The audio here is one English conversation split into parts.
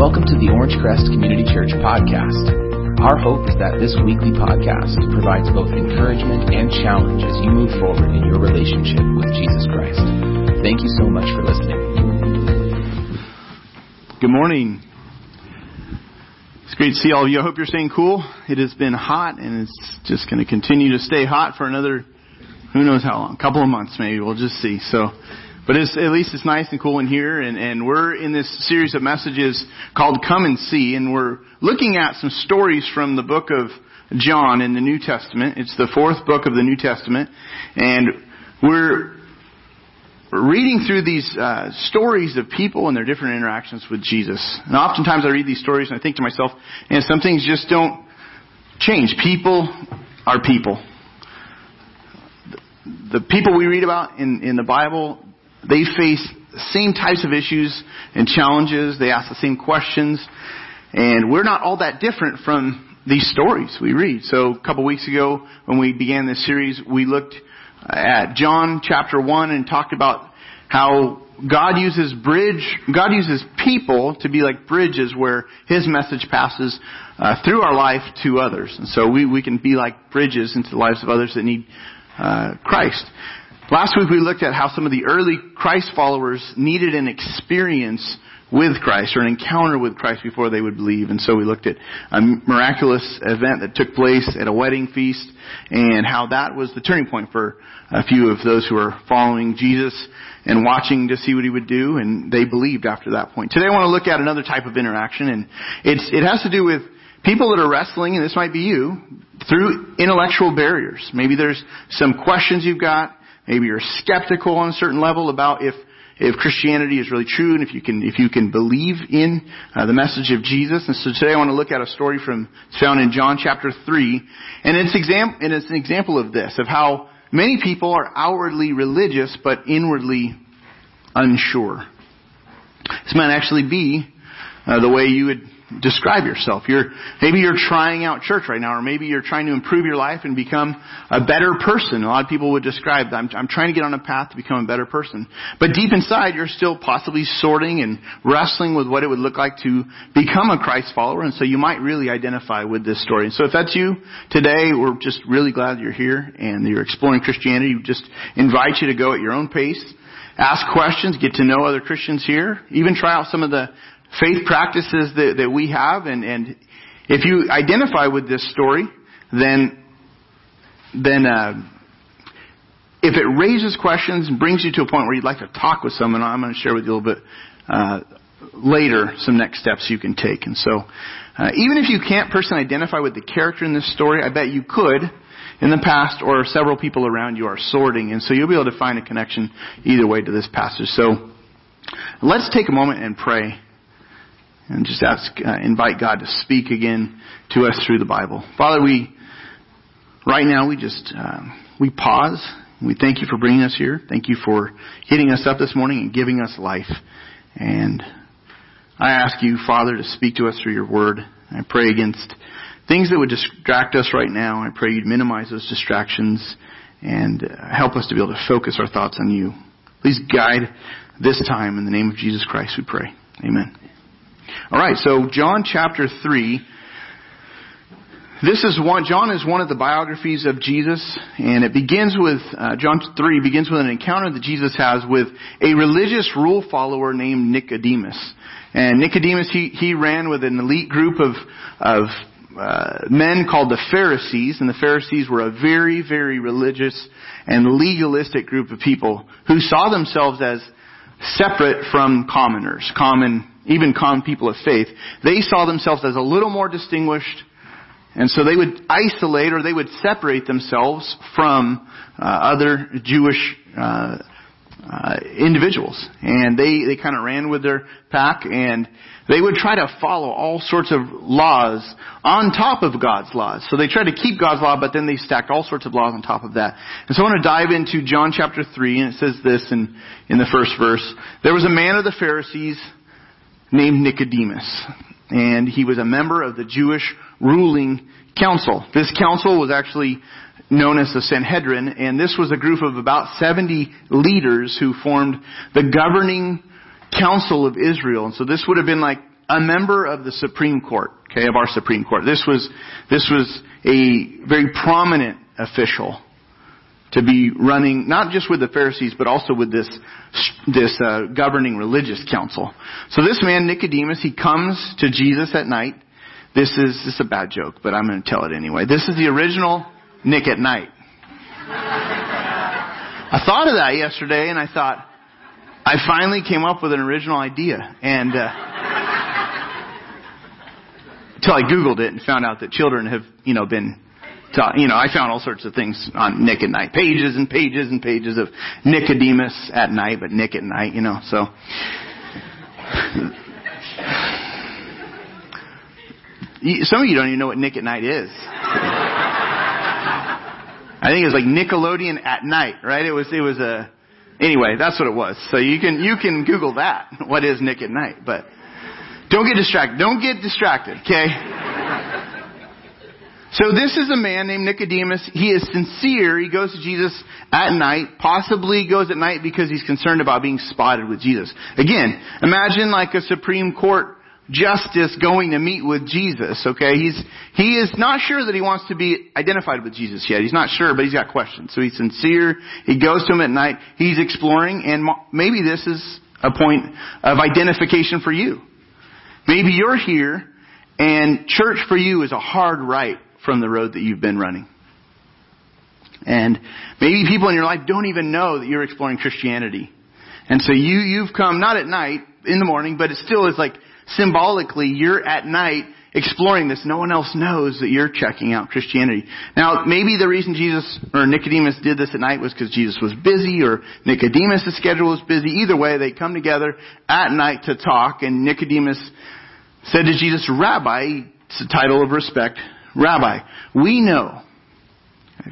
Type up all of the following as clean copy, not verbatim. Welcome to the Orange Crest Community Church podcast. Our hope is that this weekly podcast provides both encouragement and challenge as you move forward in your relationship with Jesus Christ. Thank you so much for listening. Good morning. It's great to see all of you. I hope you're staying cool. It has been hot, and it's just going to continue to stay hot for another, who knows how long, couple of months maybe. We'll just see. So. But it's, at least it's nice and cool in here, and we're in this series of messages called Come and See, and we're looking at some stories from the book of John in the New Testament. It's the fourth book of the New Testament, and we're reading through these stories of people and their different interactions with Jesus. And oftentimes I read these stories and I think to myself, and some things just don't change. People are people. The people we read about in the Bible, they face the same types of issues and challenges. They ask the same questions. And we're not all that different from these stories we read. So a couple weeks ago when we began this series, we looked at John chapter 1 and talked about how God uses people to be like bridges where His message passes through our life to others. And so we can be like bridges into the lives of others that need Christ. Last week we looked at how some of the early Christ followers needed an experience with Christ or an encounter with Christ before they would believe. And so we looked at a miraculous event that took place at a wedding feast and how that was the turning point for a few of those who were following Jesus and watching to see what He would do. And they believed after that point. Today I want to look at another type of interaction, and it has to do with people that are wrestling, and this might be you, through intellectual barriers. Maybe there's some questions you've got. Maybe you're skeptical on a certain level about if Christianity is really true and if you can believe in the message of Jesus. And so today I want to look at a story it's found in John chapter 3. And it's an example of this, of how many people are outwardly religious but inwardly unsure. This might actually be the way you would describe yourself. Maybe you're trying out church right now, or maybe you're trying to improve your life and become a better person. A lot of people would describe, I'm trying to get on a path to become a better person. But deep inside, you're still possibly sorting and wrestling with what it would look like to become a Christ follower. And so you might really identify with this story. And so if that's you today, we're just really glad you're here and you're exploring Christianity. We just invite you to go at your own pace, ask questions, get to know other Christians here, even try out some of the faith practices that we have, and if you identify with this story, then if it raises questions and brings you to a point where you'd like to talk with someone, I'm going to share with you a little bit later some next steps you can take. And so, even if you can't personally identify with the character in this story, I bet you could in the past, or several people around you are sorting, and so you'll be able to find a connection either way to this passage. So, let's take a moment and pray. And just invite God to speak again to us through the Bible. Father, we pause. We thank You for bringing us here. Thank You for getting us up this morning and giving us life. And I ask You, Father, to speak to us through Your Word. I pray against things that would distract us right now. I pray You'd minimize those distractions and help us to be able to focus our thoughts on You. Please guide this time. In the name of Jesus Christ, we pray. Amen. Alright, so John chapter 3. John is one of the biographies of Jesus, and it begins with, John 3 begins with an encounter that Jesus has with a religious rule follower named Nicodemus. And Nicodemus, he ran with an elite group of men called the Pharisees, and the Pharisees were a very, very religious and legalistic group of people who saw themselves as separate from commoners, even common people of faith. They saw themselves as a little more distinguished, and so they would isolate or they would separate themselves from other Jewish individuals. And they kind of ran with their pack, and they would try to follow all sorts of laws on top of God's laws. So they tried to keep God's law, but then they stacked all sorts of laws on top of that. And so I want to dive into John chapter 3, and it says this in the first verse. There was a man of the Pharisees named Nicodemus, and he was a member of the Jewish ruling council. This council was actually known as the Sanhedrin, and this was a group of about 70 leaders who formed the governing council of Israel. And so this would have been like a member of the Supreme Court, okay, of our Supreme Court. This was a very prominent official to be running, not just with the Pharisees, but also with this governing religious council. So this man, Nicodemus, he comes to Jesus at night. This is a bad joke, but I'm going to tell it anyway. This is the original Nick at Night. I thought of that yesterday, and I thought, I finally came up with an original idea. And until I Googled it and found out that children have, been taught. I found all sorts of things on Nick at Night. Pages and pages and pages of Nicodemus at night, but Nick at Night, so. Some of you don't even know what Nick at Night is. I think it was like Nickelodeon at night, right? Anyway, that's what it was. So you can Google that. What is Nick at Night? But don't get distracted. Okay? So this is a man named Nicodemus. He is sincere. He goes to Jesus at night, possibly goes at night because he's concerned about being spotted with Jesus. Again, imagine like a Supreme Court justice going to meet with Jesus, okay? He is not sure that he wants to be identified with Jesus yet. He's not sure, but he's got questions. So he's sincere. He goes to him at night. He's exploring, and maybe this is a point of identification for you. Maybe you're here, and church for you is a hard right from the road that you've been running. And maybe people in your life don't even know that you're exploring Christianity. And so you've come, not at night, in the morning, but it still is like, symbolically, you're at night exploring this. No one else knows that you're checking out Christianity. Now, maybe the reason Jesus or Nicodemus did this at night was because Jesus was busy or Nicodemus' schedule was busy. Either way, they come together at night to talk, and Nicodemus said to Jesus, Rabbi, it's a title of respect, Rabbi, we know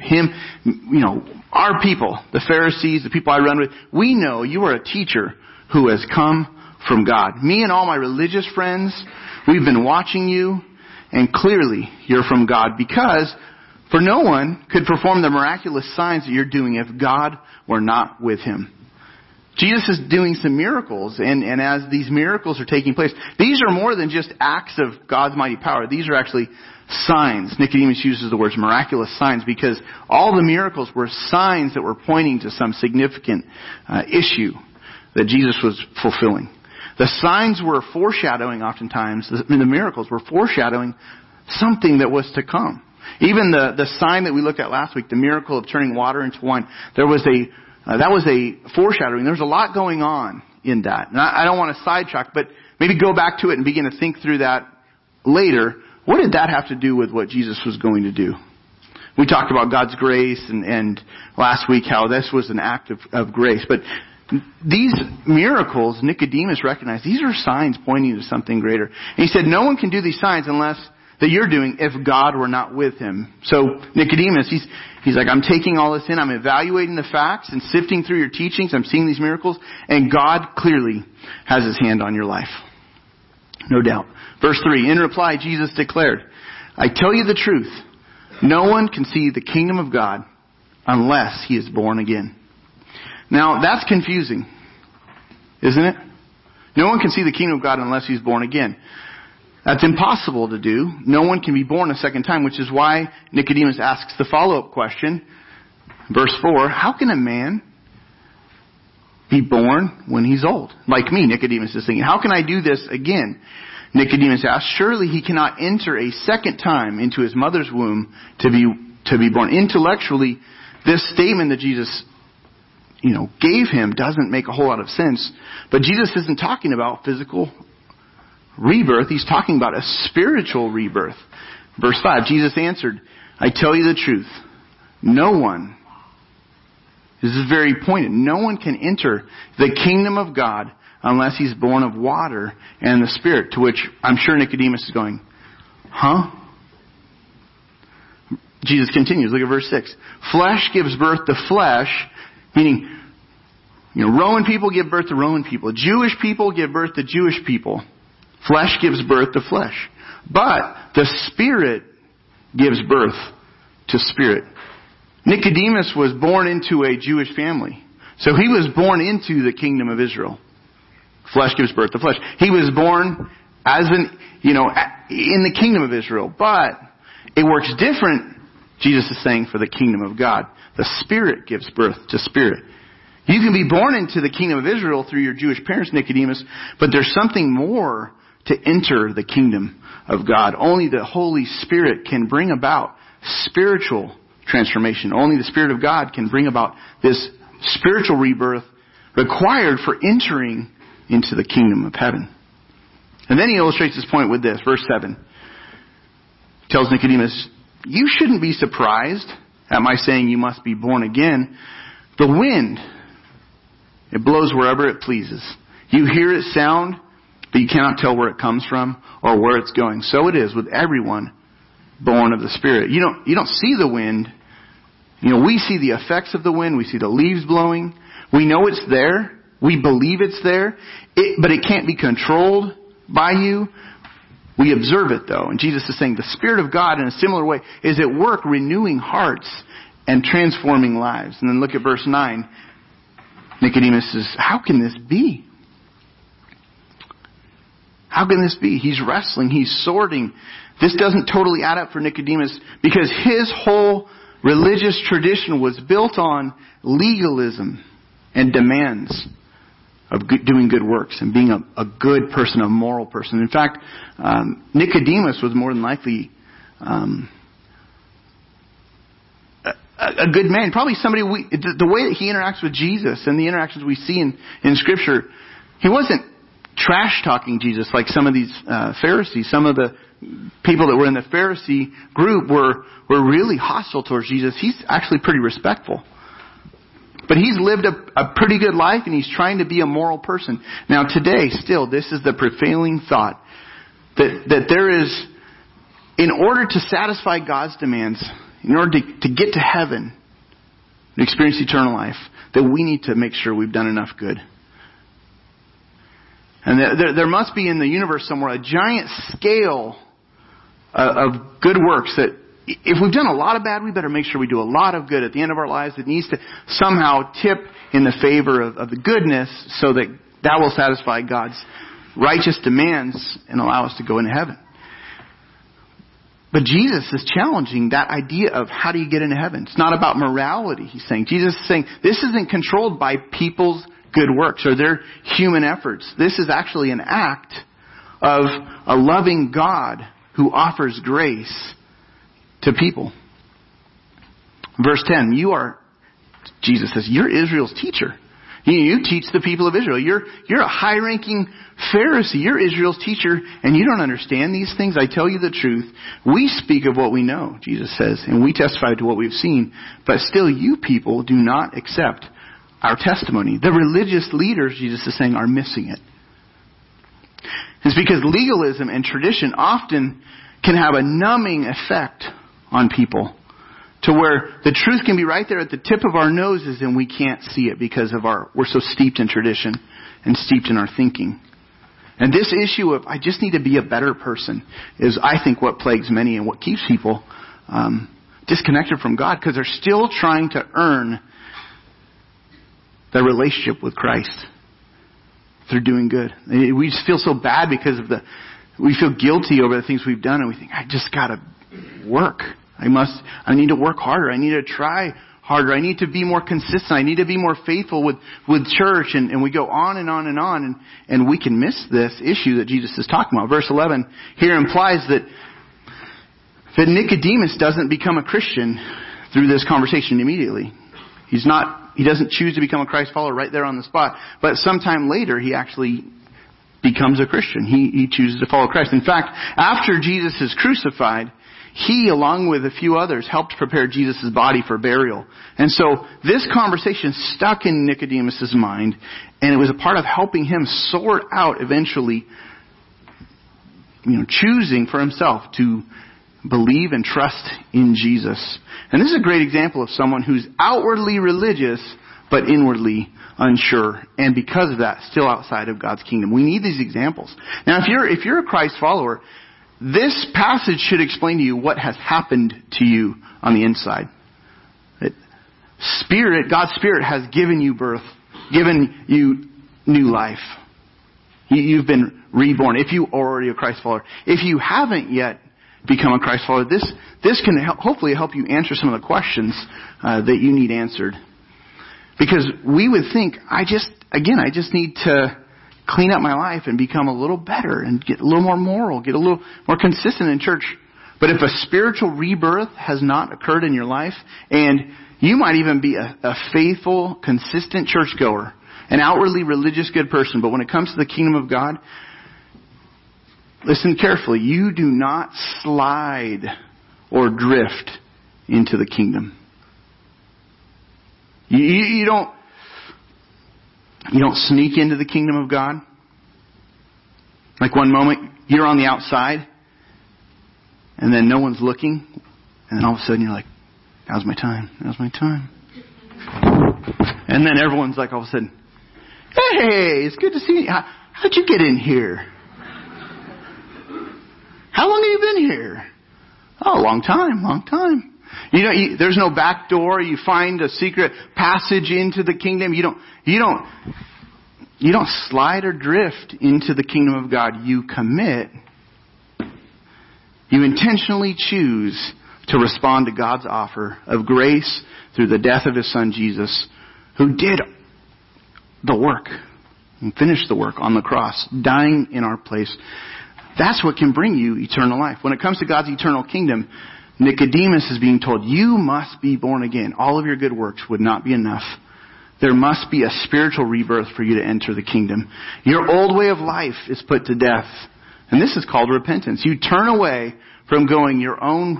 him, our people, the Pharisees, the people I run with, we know you are a teacher who has come from God. Me and all my religious friends, we've been watching you, and clearly you're from God, because for no one could perform the miraculous signs that you're doing if God were not with him. Jesus is doing some miracles, and as these miracles are taking place, these are more than just acts of God's mighty power. These are actually signs. Nicodemus uses the words miraculous signs because all the miracles were signs that were pointing to some significant issue that Jesus was fulfilling. The signs were foreshadowing oftentimes, the miracles were foreshadowing something that was to come. Even the sign that we looked at last week, the miracle of turning water into wine, that was a foreshadowing. There was a lot going on in that. And I don't want to sidetrack, but maybe go back to it and begin to think through that later. What did that have to do with what Jesus was going to do? We talked about God's grace and last week how this was an act of grace. But these miracles, Nicodemus recognized, these are signs pointing to something greater. And he said, no one can do these signs unless that you're doing if God were not with him. So Nicodemus, he's like, I'm taking all this in. I'm evaluating the facts and sifting through your teachings. I'm seeing these miracles. And God clearly has his hand on your life. No doubt. Verse 3, in reply, Jesus declared, I tell you the truth. No one can see the kingdom of God unless he is born again. Now, that's confusing, isn't it? No one can see the kingdom of God unless he's born again. That's impossible to do. No one can be born a second time, which is why Nicodemus asks the follow-up question. Verse 4, how can a man be born when he's old? Like me, Nicodemus is thinking, how can I do this again? Nicodemus asks, surely he cannot enter a second time into his mother's womb to be born. Intellectually, this statement that Jesus gave him doesn't make a whole lot of sense. But Jesus isn't talking about physical rebirth. He's talking about a spiritual rebirth. Verse 5, Jesus answered, I tell you the truth. No one, this is very pointed, no one can enter the kingdom of God unless he's born of water and the Spirit, to which I'm sure Nicodemus is going, huh? Jesus continues, look at verse 6. Flesh gives birth to flesh, meaning, Roman people give birth to Roman people. Jewish people give birth to Jewish people. Flesh gives birth to flesh. But the Spirit gives birth to Spirit. Nicodemus was born into a Jewish family. So he was born into the kingdom of Israel. Flesh gives birth to flesh. He was born in the kingdom of Israel. But it works different, Jesus is saying, for the kingdom of God. The Spirit gives birth to spirit. You can be born into the kingdom of Israel through your Jewish parents, Nicodemus, but there's something more to enter the kingdom of God. Only the Holy Spirit can bring about spiritual transformation. Only the Spirit of God can bring about this spiritual rebirth required for entering into the kingdom of heaven. And then he illustrates his point with this. Verse 7 tells Nicodemus, you shouldn't be surprised at my saying you must be born again. The wind, it blows wherever it pleases. You hear its sound, but you cannot tell where it comes from or where it's going. So it is with everyone born of the Spirit. You don't see the wind. We see the effects of the wind. We see the leaves blowing. We know it's there. We believe it's there. But it can't be controlled by you. We observe it, though. And Jesus is saying the Spirit of God, in a similar way, is at work renewing hearts and transforming lives. And then look at verse 9. Nicodemus says, how can this be? How can this be? He's wrestling. He's sorting. This doesn't totally add up for Nicodemus, because his whole religious tradition was built on legalism and demands of doing good works and being a good person, a moral person. In fact, Nicodemus was more than likely a good man. Probably somebody, the way that he interacts with Jesus and the interactions we see in Scripture, he wasn't trash-talking Jesus like some of these Pharisees. Some of the people that were in the Pharisee group were really hostile towards Jesus. He's actually pretty respectful. But he's lived a pretty good life, and he's trying to be a moral person. Now today, still, this is the prevailing thought that there is, in order to satisfy God's demands, in order to get to heaven and experience eternal life, that we need to make sure we've done enough good. And there must be in the universe somewhere a giant scale of good works that if we've done a lot of bad, we better make sure we do a lot of good at the end of our lives. It needs to somehow tip in the favor of the goodness so that will satisfy God's righteous demands and allow us to go into heaven. But Jesus is challenging that idea of how do you get into heaven. It's not about morality, he's saying. Jesus is saying this isn't controlled by people's good works or their human efforts. This is actually an act of a loving God who offers grace to people. Verse 10, Jesus says, you're Israel's teacher. You teach the people of Israel. You're a high-ranking Pharisee. You're Israel's teacher, and you don't understand these things. I tell you the truth. We speak of what we know, Jesus says, and we testify to what we've seen. But still, you people do not accept our testimony. The religious leaders, Jesus is saying, are missing it. It's because legalism and tradition often can have a numbing effect on people, to where the truth can be right there at the tip of our noses and we can't see it because we're so steeped in tradition and steeped in our thinking. And this issue of I just need to be a better person is, I think, what plagues many and what keeps people disconnected from God, because they're still trying to earn their relationship with Christ through doing good. We just feel so bad because we feel guilty over the things we've done, and we think, I just gotta work. I need to work harder. I need to try harder. I need to be more consistent. I need to be more faithful with church. And we go on and on and on. And we can miss this issue that Jesus is talking about. Verse 11 here implies that Nicodemus doesn't become a Christian through this conversation immediately. He doesn't choose to become a Christ follower right there on the spot. But sometime later, he actually becomes a Christian. He chooses to follow Christ. In fact, after Jesus is crucified, he, along with a few others, helped prepare Jesus' body for burial. And so this conversation stuck in Nicodemus' mind, and it was a part of helping him sort out eventually, choosing for himself to believe and trust in Jesus. And this is a great example of someone who's outwardly religious, but inwardly unsure, and because of that, still outside of God's kingdom. We need these examples. Now, if you're a Christ follower, this passage should explain to you what has happened to you on the inside. God's Spirit has given you birth, given you new life. You've been reborn. If you are already a Christ follower, if you haven't yet become a Christ follower, this can hopefully help you answer some of the questions that you need answered. Because we would think, I just need to clean up my life and become a little better and get a little more moral, get a little more consistent in church. But if a spiritual rebirth has not occurred in your life, and you might even be a faithful, consistent churchgoer, an outwardly religious good person, but when it comes to the kingdom of God, listen carefully, you do not slide or drift into the kingdom. You don't sneak into the kingdom of God. Like one moment you're on the outside and then no one's looking, and then all of a sudden you're like, now's my time. And then everyone's like, all of a sudden, hey, it's good to see you. How'd you get in here? How long have you been here? Oh, long time. You know, there's no back door. You find a secret passage into the kingdom. You don't slide or drift into the kingdom of God. You commit. You intentionally choose to respond to God's offer of grace through the death of His Son Jesus, who did the work and finished the work on the cross, dying in our place. That's what can bring you eternal life. When it comes to God's eternal kingdom, Nicodemus is being told, you must be born again. All of your good works would not be enough. There must be a spiritual rebirth for you to enter the kingdom. Your old way of life is put to death. And this is called repentance. You turn away from going your old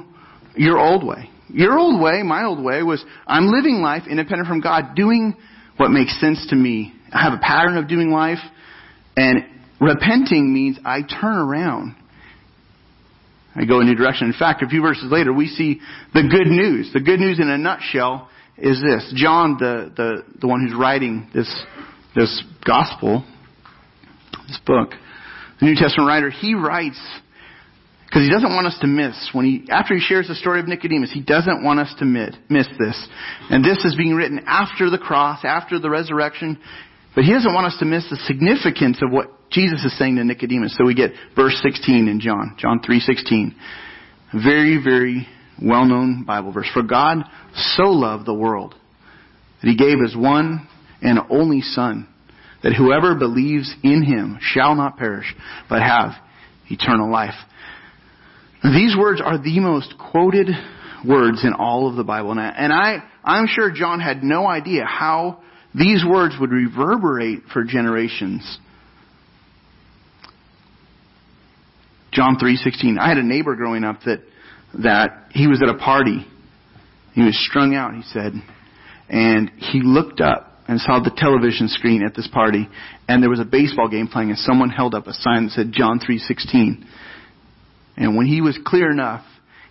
way. Your old way, my old way, was I'm living life independent from God, doing what makes sense to me. I have a pattern of doing life, and repenting means I turn around. I go in a new direction. In fact, a few verses later, we see the good news. The good news in a nutshell is this. John, the one who's writing this gospel, this book, the New Testament writer, he writes because he doesn't want us to miss. After he shares the story of Nicodemus, he doesn't want us to miss this. And this is being written after the cross, after the resurrection. But he doesn't want us to miss the significance of what Jesus is saying to Nicodemus. So we get verse 16 in John 3:16. Very, very well-known Bible verse. For God so loved the world that He gave His one and only Son, that whoever believes in Him shall not perish, but have eternal life. These words are the most quoted words in all of the Bible. And I'm sure John had no idea how these words would reverberate for generations. John 3:16. I had a neighbor growing up that he was at a party. He was strung out, he said. And he looked up and saw the television screen at this party. And there was a baseball game playing, and someone held up a sign that said John 3:16. And when he was clear enough,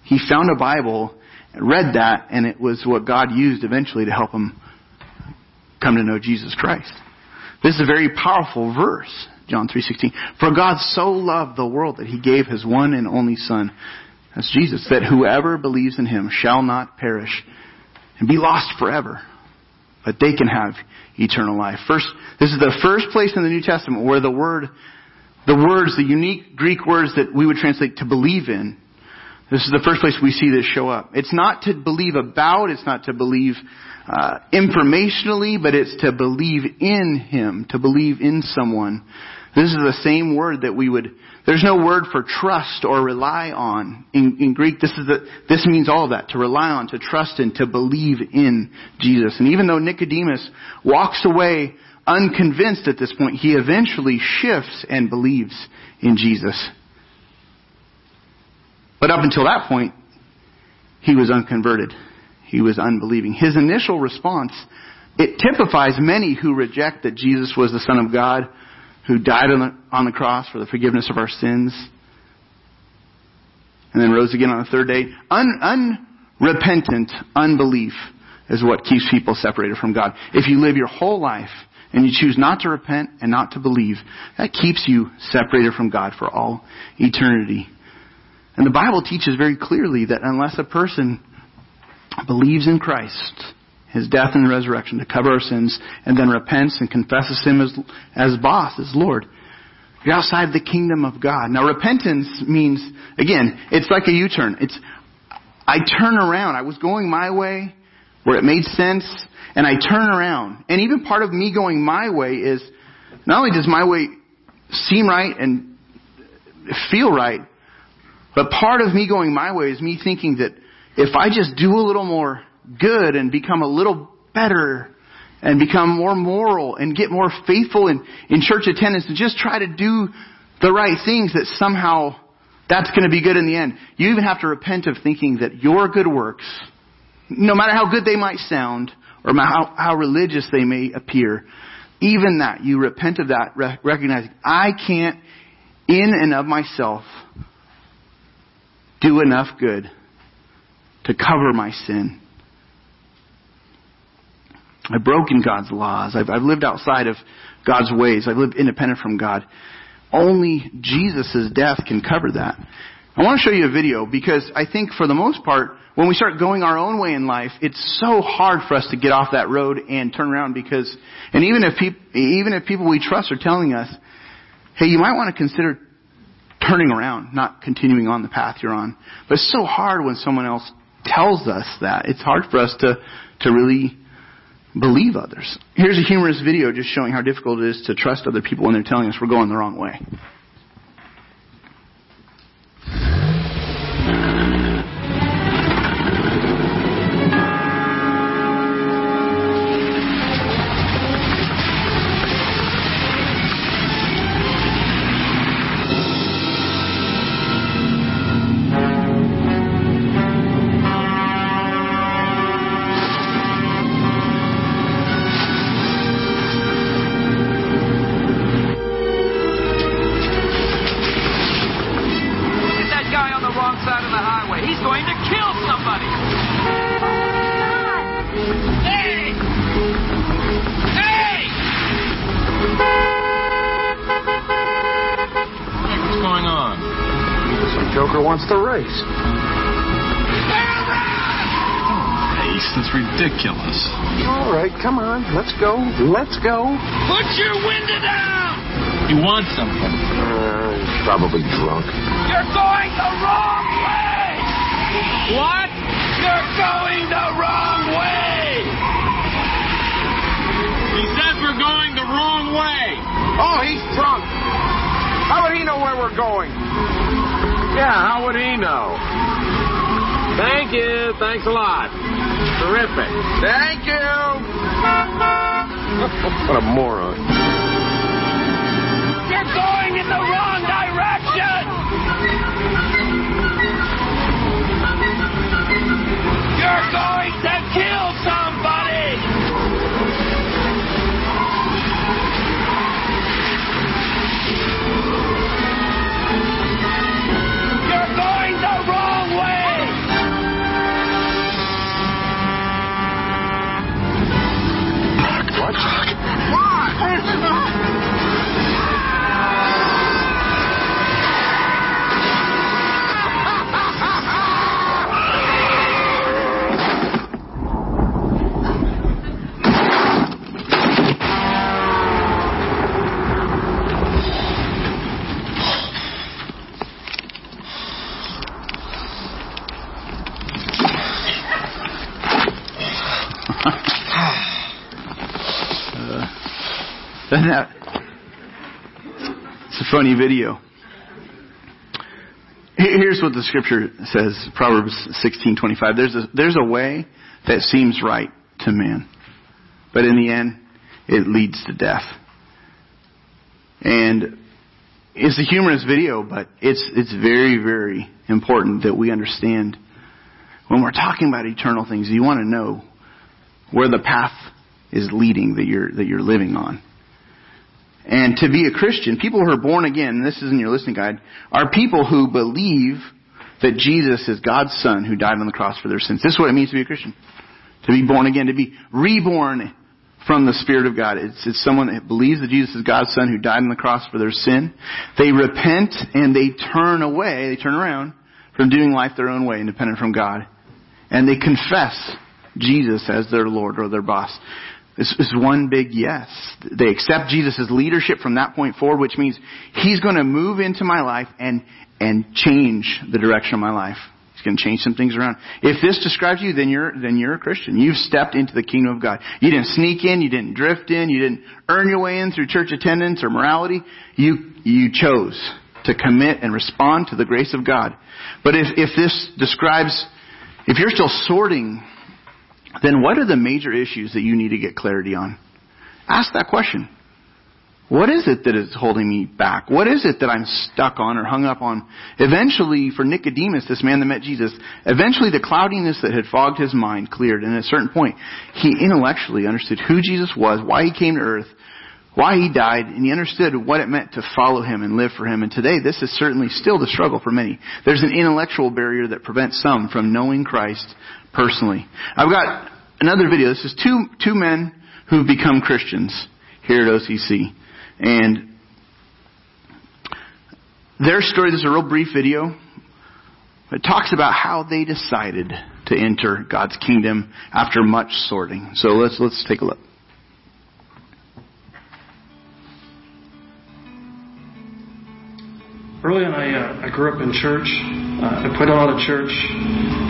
he found a Bible, read that, and it was what God used eventually to help him come to know Jesus Christ. This is a very powerful verse, John 3:16. For God so loved the world that He gave His one and only Son, that's Jesus, that whoever believes in Him shall not perish and be lost forever, but they can have eternal life. First, this is the first place in the New Testament where the unique Greek words that we would translate to believe in, this is the first place we see this show up. It's not to believe about, it's not to believe informationally, but it's to believe in Him, to believe in someone. This is the same word that there's no word for trust or rely on. In Greek, this means all of that, to rely on, to trust in, to believe in Jesus. And even though Nicodemus walks away unconvinced at this point, he eventually shifts and believes in Jesus. But up until that point, he was unconverted. He was unbelieving. His initial response, it typifies many who reject that Jesus was the Son of God who died on the cross for the forgiveness of our sins and then rose again on the third day. Unrepentant unbelief is what keeps people separated from God. If you live your whole life and you choose not to repent and not to believe, that keeps you separated from God for all eternity. And the Bible teaches very clearly that unless a person believes in Christ, His death and resurrection to cover our sins, and then repents and confesses Him as boss, as Lord, You're outside the kingdom of God. Now, repentance means, again, it's like a U-turn. It's, I turn around. I was going my way where it made sense, and I turn around. And even part of me going my way is, not only does my way seem right and feel right, but part of me going my way is me thinking that if I just do a little more good and become a little better and become more moral and get more faithful in church attendance and just try to do the right things, that somehow that's going to be good in the end. You even have to repent of thinking that your good works, no matter how good they might sound or how religious they may appear, even that, you repent of that, recognizing I can't in and of myself do enough good to cover my sin. I've broken God's laws. I've lived outside of God's ways. I've lived independent from God. Only Jesus' death can cover that. I want to show you a video because I think for the most part, when we start going our own way in life, it's so hard for us to get off that road and turn around because, and even if people we trust are telling us, hey, you might want to consider turning around, not continuing on the path you're on. But it's so hard when someone else tells us that. It's hard for us to really believe others. Here's a humorous video just showing how difficult it is to trust other people when they're telling us we're going the wrong way. Let's go. Put your window down. You want something? He's probably drunk. You're going the wrong way. What? You're going the wrong way. He says we're going the wrong way. Oh, he's drunk. How would he know where we're going? Yeah, how would he know? Thank you. Thanks a lot. Terrific. Thank you. What a moron. You're going in the wrong direction! You're going to kill somebody! You're going the wrong way! What? What? It's a funny video. Here's what the scripture says, Proverbs 16:25. There's a way that seems right to man, but in the end, it leads to death. And it's a humorous video, but it's very, very important that we understand when we're talking about eternal things. You want to know where the path is leading that you're living on. And to be a Christian, people who are born again, and this is in your listening guide, are people who believe that Jesus is God's Son who died on the cross for their sins. This is what it means to be a Christian. To be born again, to be reborn from the Spirit of God. It's someone that believes that Jesus is God's Son who died on the cross for their sin. They repent and they turn away, they turn around from doing life their own way, independent from God. And they confess Jesus as their Lord or their boss. This is one big yes. They accept Jesus' leadership from that point forward, which means he's going to move into my life and change the direction of my life. He's going to change some things around. If this describes you, then you're a Christian. You've stepped into the kingdom of God. You didn't sneak in. You didn't drift in. You didn't earn your way in through church attendance or morality. You chose to commit and respond to the grace of God. But if this describes, if you're still sorting, then what are the major issues that you need to get clarity on? Ask that question. What is it that is holding me back? What is it that I'm stuck on or hung up on? Eventually, for Nicodemus, this man that met Jesus, eventually the cloudiness that had fogged his mind cleared. And at a certain point, he intellectually understood who Jesus was, why he came to earth, why he died, and he understood what it meant to follow him and live for him. And today, this is certainly still the struggle for many. There's an intellectual barrier that prevents some from knowing Christ personally. I've got another video. This is two men who've become Christians here at OCC. And their story, this is a real brief video. It talks about how they decided to enter God's kingdom after much sorting. So let's take a look. Early on, I grew up in church. I played a lot of church.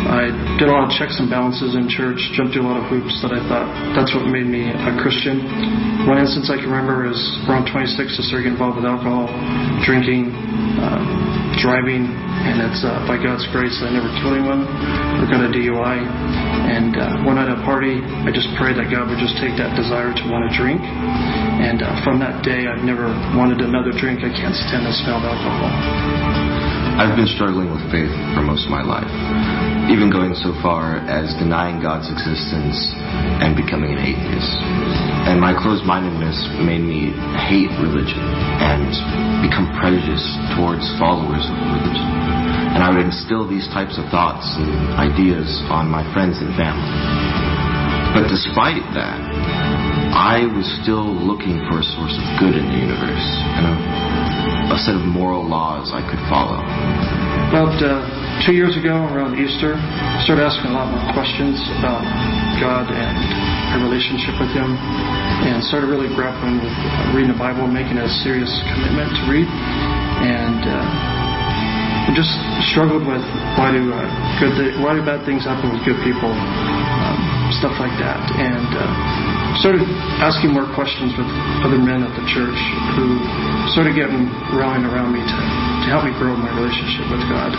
I did a lot of checks and balances in church, jumped through a lot of hoops that I thought that's what made me a Christian. One instance I can remember is around 26, I started getting involved with alcohol, drinking, driving, and it's by God's grace I never killed anyone or got a DUI. And one night at a party, I just prayed that God would just take that desire to want to drink. And from that day, I've never wanted another drink. I can't stand the smell of alcohol. I've been struggling with faith for most of my life, even going so far as denying God's existence and becoming an atheist. And my closed-mindedness made me hate religion and become prejudiced towards followers of religion. And I would instill these types of thoughts and ideas on my friends and family. But despite that, I was still looking for a source of good in the universe and a set of moral laws I could follow. About 2 years ago, around Easter, I started asking a lot more questions about God and our relationship with Him, and started really grappling with reading the Bible, making a serious commitment to read, and I just struggled with why do bad things happen with good people, stuff like that, and started asking more questions with other men at the church who started getting rallying around me to help me grow my relationship with God.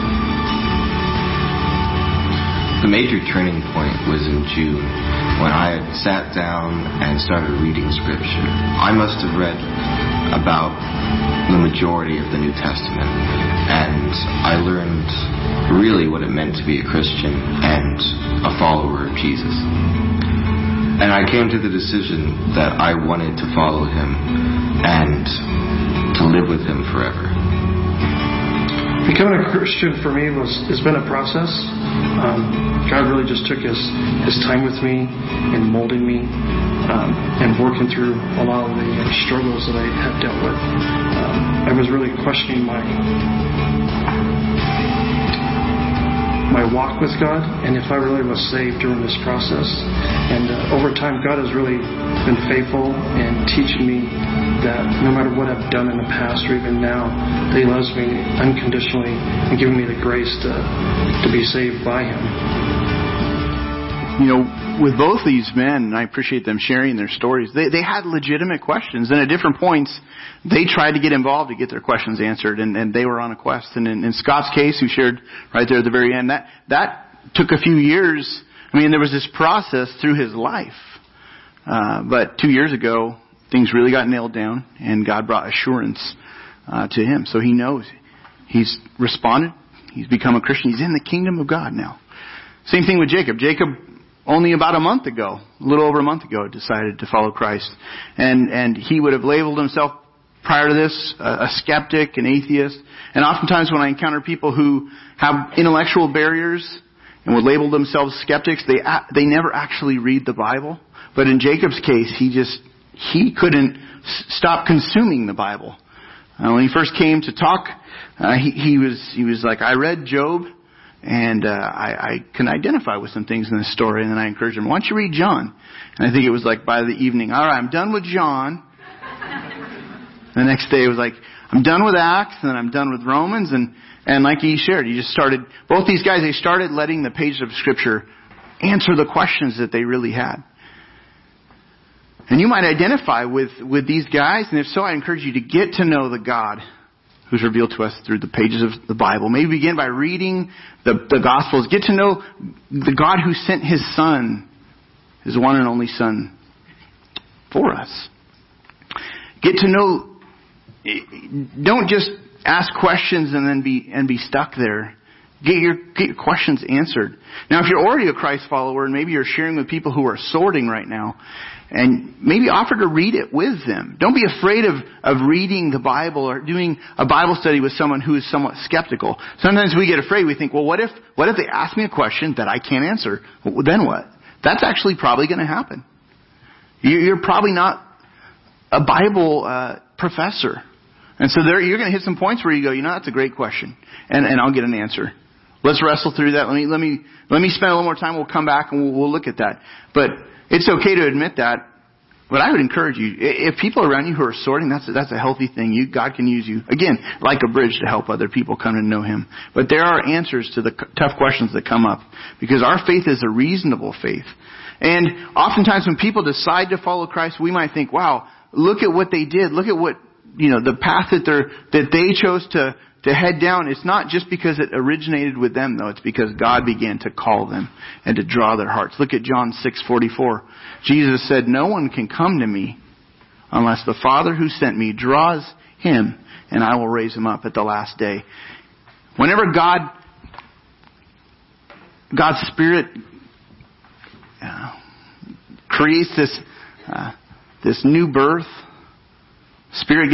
The major turning point was in June when I sat down and started reading Scripture. I must have read about the majority of the New Testament, and I learned really what it meant to be a Christian and a follower of Jesus. And I came to the decision that I wanted to follow him and to live with him forever. Becoming a Christian for me has been a process. God really just took his time with me and molding me and working through a lot of the struggles that I have dealt with. I was really questioning my walk with God and if I really was saved during this process. And over time, God has really been faithful in teaching me that no matter what I've done in the past or even now, that He loves me unconditionally and giving me the grace to be saved by Him. You know, with both these men, and I appreciate them sharing their stories, they had legitimate questions. And at different points, they tried to get involved to get their questions answered, and they were on a quest. And in Scott's case, who shared right there at the very end, that took a few years. I mean, there was this process through his life. But 2 years ago, things really got nailed down, and God brought assurance to him. So he knows. He's responded. He's become a Christian. He's in the kingdom of God now. Same thing with Jacob. Jacob, only about a little over a month ago, decided to follow Christ. And he would have labeled himself prior to this a skeptic, an atheist. And oftentimes when I encounter people who have intellectual barriers and would label themselves skeptics, they never actually read the Bible. But in Jacob's case, he couldn't stop consuming the Bible. When he first came to talk, he was like, I read Job. And I can identify with some things in this story. And then I encouraged him, why don't you read John? And I think it was like by the evening, all right, I'm done with John. The next day it was like, I'm done with Acts, and then I'm done with Romans. And like he shared, he just started, both these guys, they started letting the pages of Scripture answer the questions that they really had. And you might identify with these guys. And if so, I encourage you to get to know the God who's revealed to us through the pages of the Bible. Maybe begin by reading the Gospels. Get to know the God who sent His Son, His one and only Son, for us. Get to know. Don't just ask questions and then be stuck there. Get your questions answered. Now, if you're already a Christ follower and maybe you're sharing with people who are sorting right now, and maybe offer to read it with them. Don't be afraid of reading the Bible or doing a Bible study with someone who is somewhat skeptical. Sometimes we get afraid. We think, well, what if they ask me a question that I can't answer? Well, then what? That's actually probably going to happen. You're probably not a Bible professor. And so you're going to hit some points where you go, that's a great question. And I'll get an answer. Let's wrestle through that. Let me spend a little more time. We'll come back and we'll look at that. But it's okay to admit that. But I would encourage you, if people around you who are sorting, that's a healthy thing. God can use you, again, like a bridge to help other people come to know Him. But there are answers to the tough questions that come up, because our faith is a reasonable faith. And oftentimes when people decide to follow Christ, we might think, wow, look at what they did. Look at what, the path that they chose to head down. It's not just because it originated with them, though. It's because God began to call them and to draw their hearts. Look at John 6:44. Jesus said, "No one can come to me unless the Father who sent me draws him, and I will raise him up at the last day." Whenever God's Spirit creates this new birth, Spirit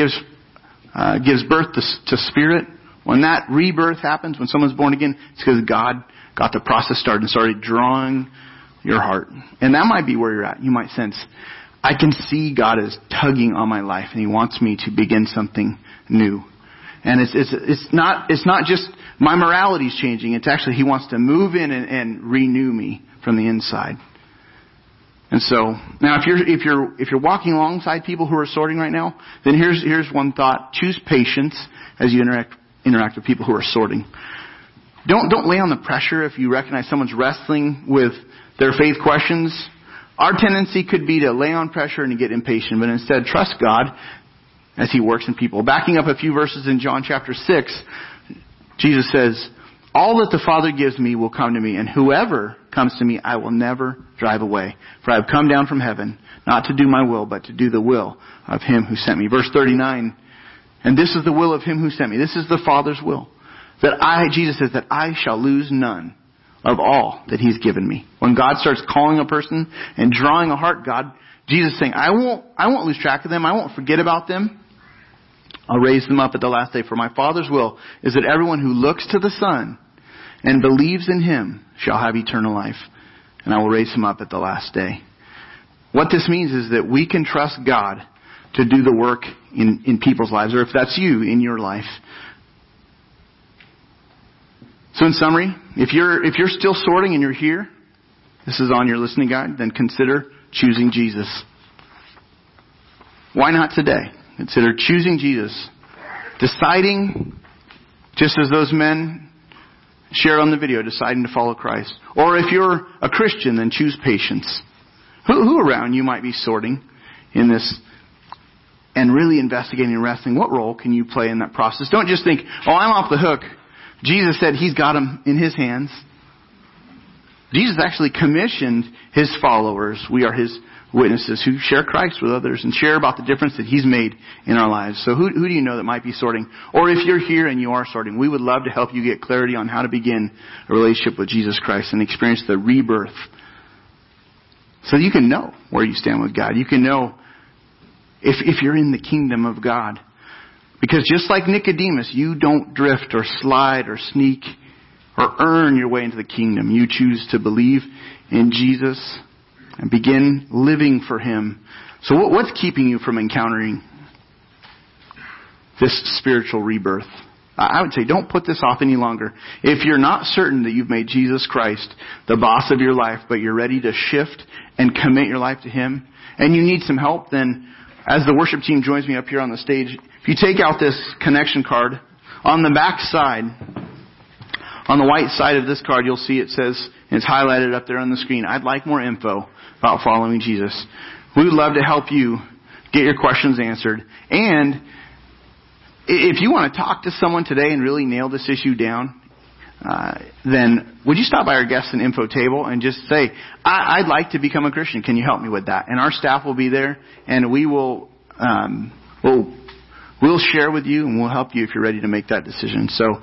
gives birth to Spirit. When that rebirth happens, when someone's born again, it's because God got the process started and started drawing your heart. And that might be where you're at. You might sense, I can see God is tugging on my life, and He wants me to begin something new. And it's not just my morality's changing. It's actually He wants to move in and renew me from the inside. And so, now if you're walking alongside people who are sorting right now, then here's one thought. Choose patience as you interact with people who are sorting. Don't lay on the pressure if you recognize someone's wrestling with their faith questions. Our tendency could be to lay on pressure and to get impatient, but instead trust God as He works in people. Backing up a few verses in John chapter 6, Jesus says, "All that the Father gives me will come to me, and whoever comes to me, I will never drive away. For I have come down from heaven, not to do my will, but to do the will of Him who sent me." Verse 39, "And this is the will of Him who sent me." This is the Father's will. Jesus says, that I shall lose none of all that He's given me. When God starts calling a person and drawing a heart, Jesus is saying, I won't lose track of them. I won't forget about them. I'll raise them up at the last day. For my Father's will is that everyone who looks to the Son and believes in Him shall have eternal life, and I will raise him up at the last day. What this means is that we can trust God to do the work in people's lives, or if that's you, in your life. So in summary, if you're still sorting and you're here, this is on your listening guide, then consider choosing Jesus. Why not today? Consider choosing Jesus. Deciding, just as those men share on the video, deciding to follow Christ. Or if you're a Christian, then choose patience. Who around you might be sorting in this and really investigating and wrestling? What role can you play in that process? Don't just think, oh, I'm off the hook. Jesus said He's got them in His hands. Jesus actually commissioned His followers. We are His witnesses who share Christ with others and share about the difference that He's made in our lives. So who do you know that might be sorting? Or if you're here and you are sorting, we would love to help you get clarity on how to begin a relationship with Jesus Christ and experience the rebirth. So you can know where you stand with God. You can know if you're in the kingdom of God. Because just like Nicodemus, you don't drift or slide or sneak or earn your way into the kingdom. You choose to believe in Jesus and begin living for Him. So what's keeping you from encountering this spiritual rebirth? I would say don't put this off any longer. If you're not certain that you've made Jesus Christ the boss of your life, but you're ready to shift and commit your life to Him, and you need some help, then as the worship team joins me up here on the stage, if you take out this connection card, on the back side, on the white side of this card, you'll see it says, and it's highlighted up there on the screen, I'd like more info about following Jesus. We would love to help you get your questions answered. And if you want to talk to someone today and really nail this issue down, then would you stop by our guests and info table and just say, I'd like to become a Christian. Can you help me with that? And our staff will be there, and we will we'll share with you, and we'll help you if you're ready to make that decision. So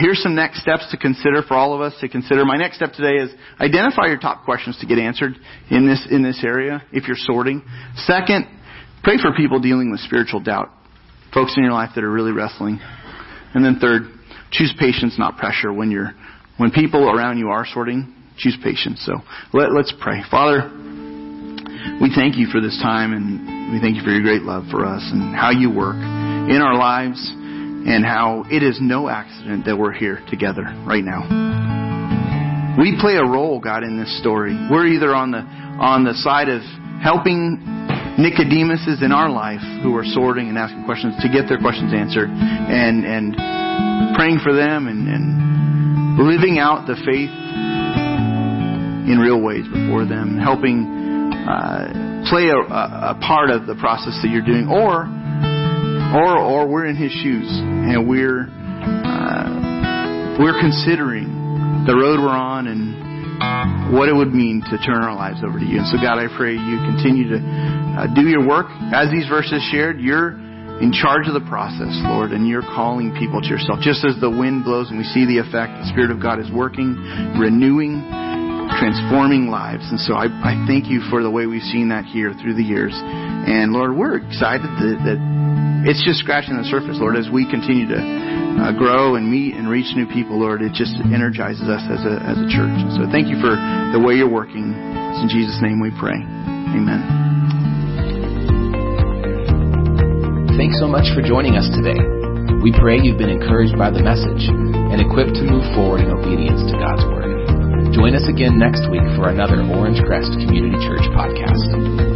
here's some next steps to consider for all of us to consider. My next step today is identify your top questions to get answered in this area if you're sorting. Second, pray for people dealing with spiritual doubt. Folks in your life that are really wrestling. And then third, choose patience, not pressure. When people around you are sorting, choose patience. So let's pray. Father, we thank you for this time, and we thank you for your great love for us and how you work in our lives and how it is no accident that we're here together right now. We play a role, God, in this story. We're either on the side of helping Nicodemus is in our life who are sorting and asking questions to get their questions answered and praying for them and living out the faith in real ways before them, helping play a part of the process that you're doing, or we're in His shoes and we're considering the road we're on and what it would mean to turn our lives over to you. And so, God, I pray you continue to do your work. As these verses shared, you're in charge of the process, Lord, and you're calling people to yourself. Just as the wind blows and we see the effect, the Spirit of God is working, renewing, transforming lives. And so I thank you for the way we've seen that here through the years. And, Lord, we're excited that it's just scratching the surface, Lord, as we continue to grow and meet and reach new people, Lord. It just energizes us as a church. So thank you for the way you're working. It's in Jesus' name we pray. Amen. Thanks so much for joining us today. We pray you've been encouraged by the message and equipped to move forward in obedience to God's Word. Join us again next week for another Orange Crest Community Church podcast.